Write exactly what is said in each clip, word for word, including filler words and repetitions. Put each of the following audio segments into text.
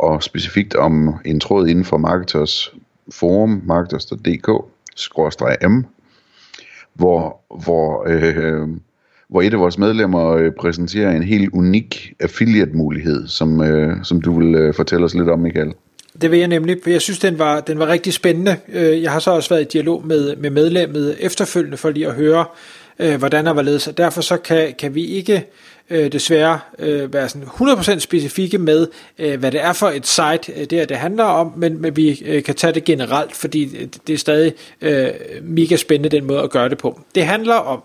og specifikt om en tråd inden for Marketers forum, Marketers punktum d k slash m, hvor, hvor, øh, hvor et af vores medlemmer øh, præsenterer en helt unik affiliate-mulighed, som, øh, som du vil øh, fortælle os lidt om, Mikael. Det vil jeg nemlig, for jeg synes, den var, den var rigtig spændende. Jeg har så også været i dialog med, med medlemmet efterfølgende for lige at høre, hvordan og hvorledes, og derfor så kan, kan vi ikke øh, desværre øh, være sådan hundrede procent specifikke med, øh, hvad det er for et site, øh, det her det handler om, men, men vi øh, kan tage det generelt, fordi det, det er stadig øh, mega spændende den måde at gøre det på. Det handler om,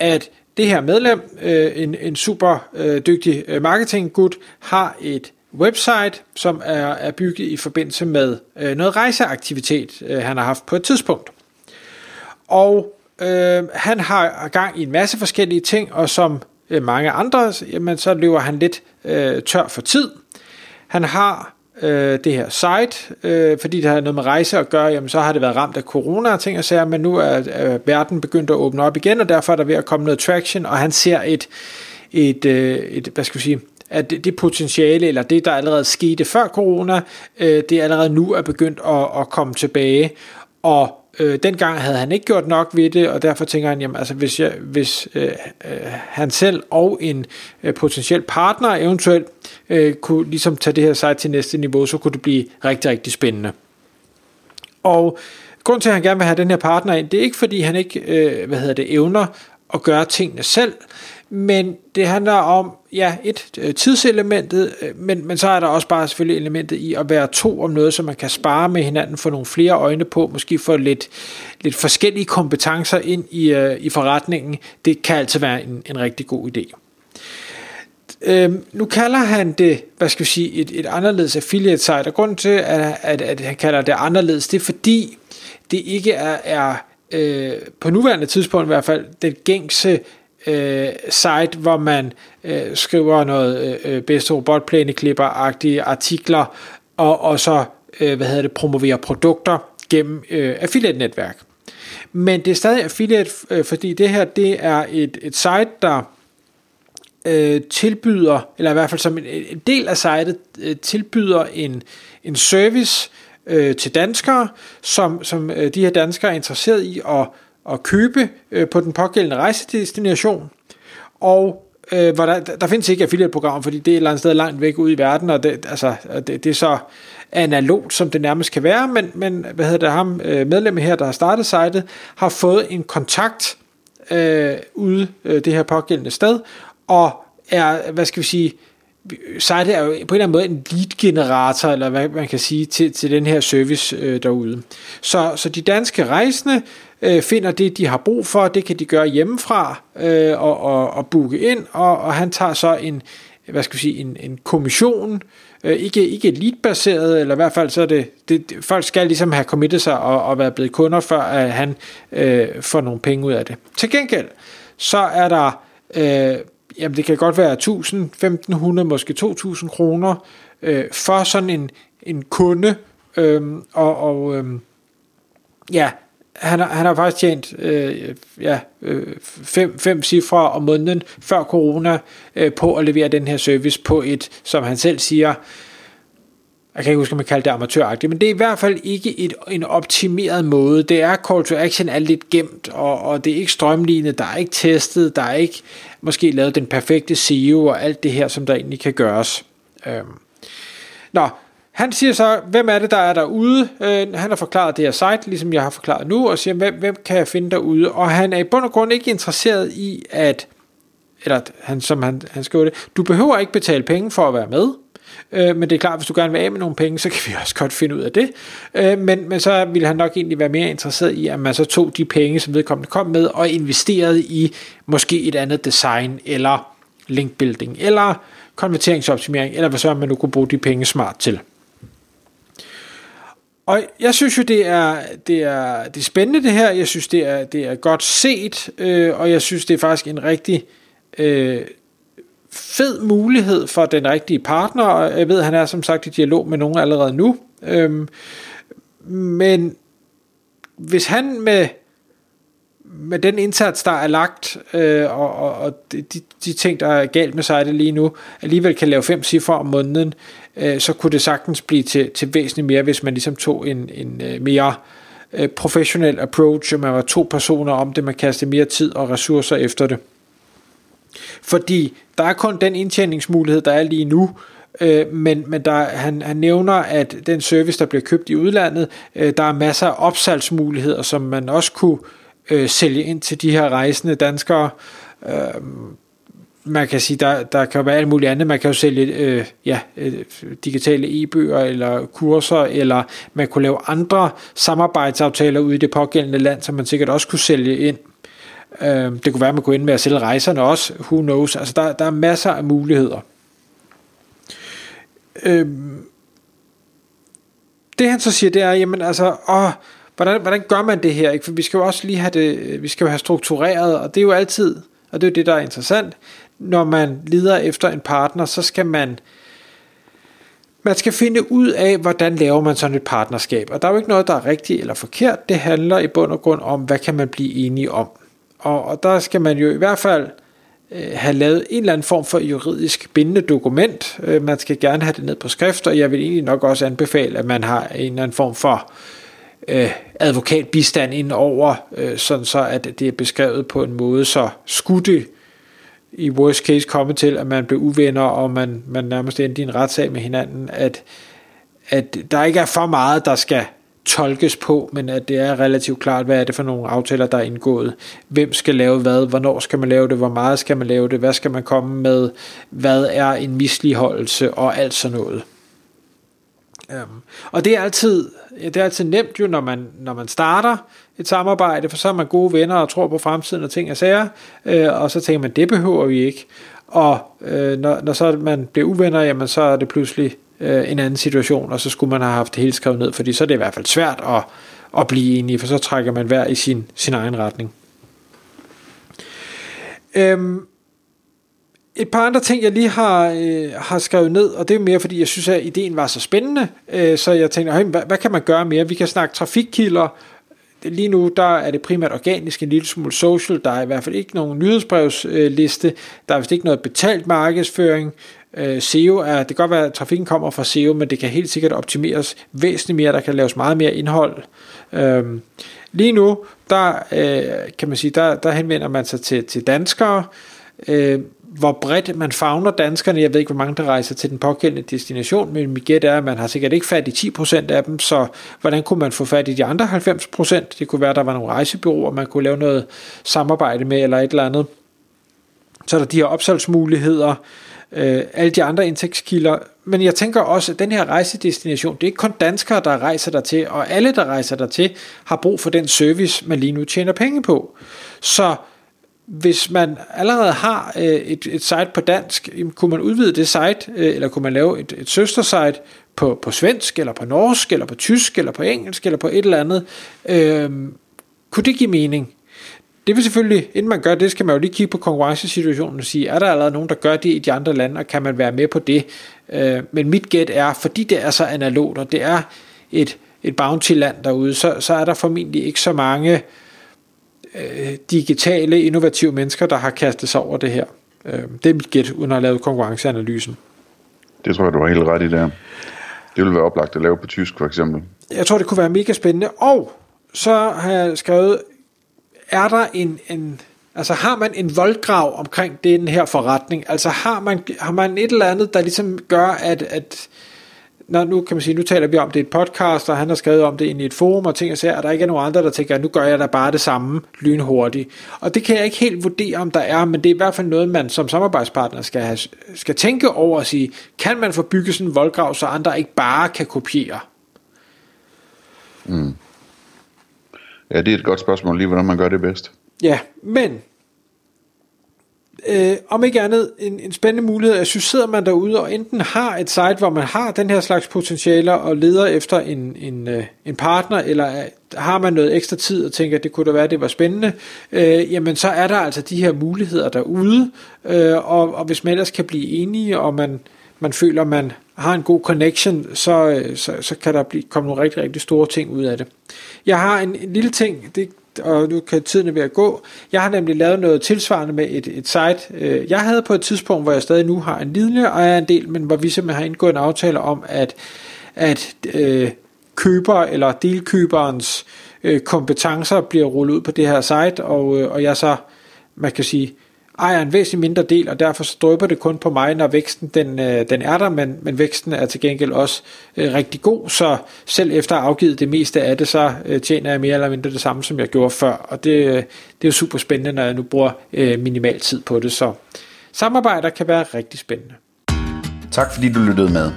at det her medlem, øh, en, en super øh, dygtig øh, marketinggud, har et website, som er, er bygget i forbindelse med øh, noget rejseaktivitet, øh, han har haft på et tidspunkt. Og Uh, han har gang i en masse forskellige ting, og som uh, mange andre, jamen, så løber han lidt uh, tør for tid. Han har uh, det her site, uh, fordi det har noget med rejse at gøre, jamen, så har det været ramt af corona og ting og sager, men nu er uh, verden begyndt at åbne op igen, og derfor er der ved at komme noget traction, og han ser et, et, uh, et hvad skal vi sige, at det, det potentiale, eller det, der allerede skete før corona, uh, det allerede nu er begyndt at, at komme tilbage, og Øh, dengang havde han ikke gjort nok ved det, og derfor tænker han, jamen altså hvis, jeg, hvis øh, øh, han selv og en øh, potentiel partner eventuelt øh, kunne ligesom tage det her site til næste niveau, så kunne det blive rigtig, rigtig spændende. Og grund til, at han gerne vil have den her partner ind, det er ikke fordi han ikke øh, hvad hedder det, evner at gøre tingene selv, men det handler om, ja, et, tidselementet, men, men så er der også bare selvfølgelig elementet i at være to om noget, som man kan spare med hinanden, få nogle flere øjne på, måske få lidt, lidt forskellige kompetencer ind i, øh, i forretningen. Det kan altid være en, en rigtig god idé. Øhm, nu kalder han det, hvad skal vi sige, et, et anderledes affiliate site, og grunden til, at, at, at han kalder det anderledes, det er fordi, det ikke er, er øh, på nuværende tidspunkt i hvert fald, den gængse site, hvor man øh, skriver noget øh, bedste robotplæneklipper-agtige artikler, og, og så øh, hvad hedder det, promoverer produkter gennem øh, affiliate-netværk. Men det er stadig affiliate, øh, fordi det her det er et, et site, der øh, tilbyder, eller i hvert fald som en, en del af sitet, øh, tilbyder en, en service øh, til danskere, som, som øh, de her danskere er interesseret i at at købe øh, på den pågældende rejsedestination, og øh, hvor der, der findes ikke affiliate-programmer, fordi det er et eller andet sted langt væk ude i verden, og det, altså, det, det er så analogt, som det nærmest kan være, men, men hvad hedder det, ham øh, medlemmet her, der har startet sitet, har fået en kontakt øh, ude øh, det her pågældende sted, og er, hvad skal vi sige, sitet er jo på en eller anden måde en lead-generator, eller hvad man kan sige, til, til den her service øh, derude. Så, så de danske rejsende øh, finder det, de har brug for, det kan de gøre hjemmefra øh, og, og, og booke ind, og, og han tager så en, hvad skal vi sige, en, en kommission, øh, ikke, ikke lead-baseret, eller i hvert fald så er det, det folk skal ligesom have committed sig og, og været blevet kunder, før at han øh, får nogle penge ud af det. Til gengæld, så er der øh, jamen det kan godt være tusind, femten hundrede, måske to tusind kroner øh, for sådan en, en kunde, øhm, og, og øhm, ja, han har, han har faktisk tjent øh, ja, øh, fem, fem cifre om måneden før corona øh, på at levere den her service på et, som han selv siger, jeg kan ikke huske, om man kalder det amatøragtigt, men det er i hvert fald ikke et, en optimeret måde. Det er call to action, er lidt gemt, og, og det er ikke strømlignet, der er ikke testet, der er ikke måske lavet den perfekte S E O og alt det her, som der egentlig kan gøres. Øhm. Nå, han siger så, hvem er det, der er derude? Øh, han har forklaret det her site, ligesom jeg har forklaret nu, og siger, hvem, hvem kan jeg finde derude? Og han er i bund og grund ikke interesseret i, at, eller han, som han, han skriver det, du behøver ikke betale penge for at være med. Men det er klart, hvis du gerne vil af med nogle penge, så kan vi også godt finde ud af det. Men, men så ville han nok egentlig være mere interesseret i, at man så tog de penge, som vedkommende kom med, og investerede i måske et andet design, eller linkbuilding, eller konverteringsoptimering, eller hvad så man nu kunne bruge de penge smart til. Og jeg synes jo, det er, det er, det er spændende det her. Jeg synes, det er, det er godt set, øh, og jeg synes, det er faktisk en rigtig øh, fed mulighed for den rigtige partner. Og jeg ved, han er som sagt i dialog med nogen allerede nu. Øh, men hvis han med, med den indsats, der er lagt, øh, og, og, og de, de ting, der er galt med sig det lige nu, alligevel kan lave fem cifre om måneden, øh, så kunne det sagtens blive til, til væsentligt mere, hvis man ligesom tog en, en mere øh, professionel approach, og man var to personer om det, man kastede mere tid og ressourcer efter det. Fordi der er kun den indtjeningsmulighed, der er lige nu, øh, men, men der, han, han nævner, at den service, der bliver købt i udlandet, øh, der er masser af opsalgsmuligheder, som man også kunne Øh, sælge ind til de her rejsende danskere. Øh, man kan sige, der, der kan jo være alt muligt andet. Man kan jo sælge øh, ja, øh, digitale e-bøger eller kurser, eller man kunne lave andre samarbejdsaftaler ude i det pågældende land, som man sikkert også kunne sælge ind. Øh, det kunne være, at man kunne ende med at sælge rejserne også. Who knows? Altså, der, der er masser af muligheder. Øh, det han så siger, det er, jamen altså, åh, Hvordan, hvordan gør man det her? Ikke? For vi skal jo også lige have det, vi skal jo have struktureret, og det er jo altid, og det er jo det, der er interessant, når man leder efter en partner, så skal man, man skal finde ud af, hvordan laver man sådan et partnerskab, og der er jo ikke noget, der er rigtigt eller forkert, det handler i bund og grund om, hvad kan man blive enige om, og, og der skal man jo i hvert fald have lavet en eller anden form for juridisk bindende dokument. Man skal gerne have det ned på skrift, og jeg vil egentlig nok også anbefale, at man har en eller anden form for advokatbistand indover, sådan så at det er beskrevet på en måde, så skulle det i worst case komme til, at man blev uvenner, og man, man nærmest endte i en retssag med hinanden, at, at der ikke er for meget, der skal tolkes på, men at det er relativt klart, hvad er det for nogle aftaler, der er indgået, hvem skal lave hvad, hvornår skal man lave det, hvor meget skal man lave det, hvad skal man komme med, hvad er en misligeholdelse, og alt sådan noget. Um, og det er altid, ja, det er altid nemt jo, når man, når man starter et samarbejde, for så er man gode venner og tror på fremtiden og ting og sager, øh, og så tænker man, det behøver vi ikke. Og øh, når, når så man bliver uvenner, jamen så er det pludselig øh, en anden situation, og så skulle man have haft det hele skrevet ned, fordi så er det i hvert fald svært at, at blive enige, for så trækker man hver i sin, sin egen retning. Um, Et par andre ting, jeg lige har, øh, har skrevet ned, og det er mere, fordi jeg synes, at ideen var så spændende, øh, så jeg tænkte, hey, hvad, hvad kan man gøre mere? Vi kan snakke trafikkilder. Lige nu der er det primært organisk, en lille smule social, der er i hvert fald ikke nogen nyhedsbrevsliste, øh, der er vist ikke noget betalt markedsføring, øh, S E O er, det kan godt være, at trafikken kommer fra S E O, men det kan helt sikkert optimeres væsentligt mere, der kan laves meget mere indhold. Øh, lige nu, der øh, kan man sige, der, der henvender man sig til, til danskere, øh, hvor bredt man favner danskerne. Jeg ved ikke, hvor mange der rejser til den pågældende destination, men mit gæt er, at man har sikkert ikke fat i ti procent af dem, så hvordan kunne man få fat i de andre halvfems procent? Det kunne være, at der var nogle rejsebureauer, man kunne lave noget samarbejde med, eller et eller andet. Så er der de her opsalgsmuligheder, øh, alle de andre indtægtskilder, men jeg tænker også, at den her rejsedestination, det er ikke kun danskere, der rejser dertil, og alle, der rejser dertil, har brug for den service, man lige nu tjener penge på. Så hvis man allerede har øh, et, et site på dansk, kunne man udvide det site, øh, eller kunne man lave et, et søstersite på, på svensk, eller på norsk, eller på tysk, eller på engelsk, eller på et eller andet. Øh, kunne det give mening? Det vil selvfølgelig, inden man gør det, skal man jo lige kigge på konkurrencesituationen og sige, er der allerede nogen, der gør det i de andre lande, og kan man være med på det? Øh, men mit gæt er, fordi det er så analogt, og det er et, et bounty-land derude, så, så er der formentlig ikke så mange digitale, innovative mennesker, der har kastet sig over det her. Det er mit gæt, uden at lave konkurrenceanalysen. Det tror jeg, du har helt ret i der. Det ville være oplagt at lave på tysk, for eksempel. Jeg tror, det kunne være mega spændende. Og så har jeg skrevet, er der en, en altså har man en voldgrav omkring den her forretning? Altså har man, har man et eller andet, der ligesom gør, at, at Nå, nu kan man sige, nu taler vi om det i et podcast, og han har skrevet om det ind i et forum og ting og sager, og der ikke er nogen andre, der tænker, nu gør jeg da bare det samme lynhurtigt. Og det kan jeg ikke helt vurdere, om der er, men det er i hvert fald noget, man som samarbejdspartner skal, have, skal tænke over og sige, kan man få bygget sådan en voldgrav, så andre ikke bare kan kopiere? Mm. Ja, det er et godt spørgsmål lige, hvordan man gør det bedst. Ja, men øh, om ikke andet en, en spændende mulighed. Jeg synes, sidder man derude og enten har et site, hvor man har den her slags potentialer og leder efter en, en, øh, en partner, eller har man noget ekstra tid og tænker, at det kunne da være, det var spændende, øh, jamen så er der altså de her muligheder derude, øh, og, og hvis man ellers kan blive enige, og man, man føler, man har en god connection, så, så, så kan der blive, komme nogle rigtig, rigtig store ting ud af det. Jeg har en, en lille ting, det og nu kan tiden være at gå. Jeg har nemlig lavet noget tilsvarende med et, et site, jeg havde på et tidspunkt, hvor jeg stadig nu har en linje, og jeg er en del, men hvor vi simpelthen har indgået en aftale om, at, at øh, køber eller delkøberens øh, kompetencer bliver rullet ud på det her site, og, øh, og jeg så, man kan sige, ejer en væsentlig mindre del, og derfor så drypper det kun på mig, når væksten den, den er der, men, men væksten er til gengæld også øh, rigtig god, så selv efter at have afgivet det meste af det, så øh, tjener jeg mere eller mindre det samme, som jeg gjorde før, og det, øh, det er jo super spændende, når jeg nu bruger øh, minimal tid på det, så samarbejder kan være rigtig spændende. Tak fordi du lyttede med.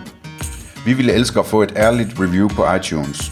Vi ville elske at få et ærligt review på iTunes.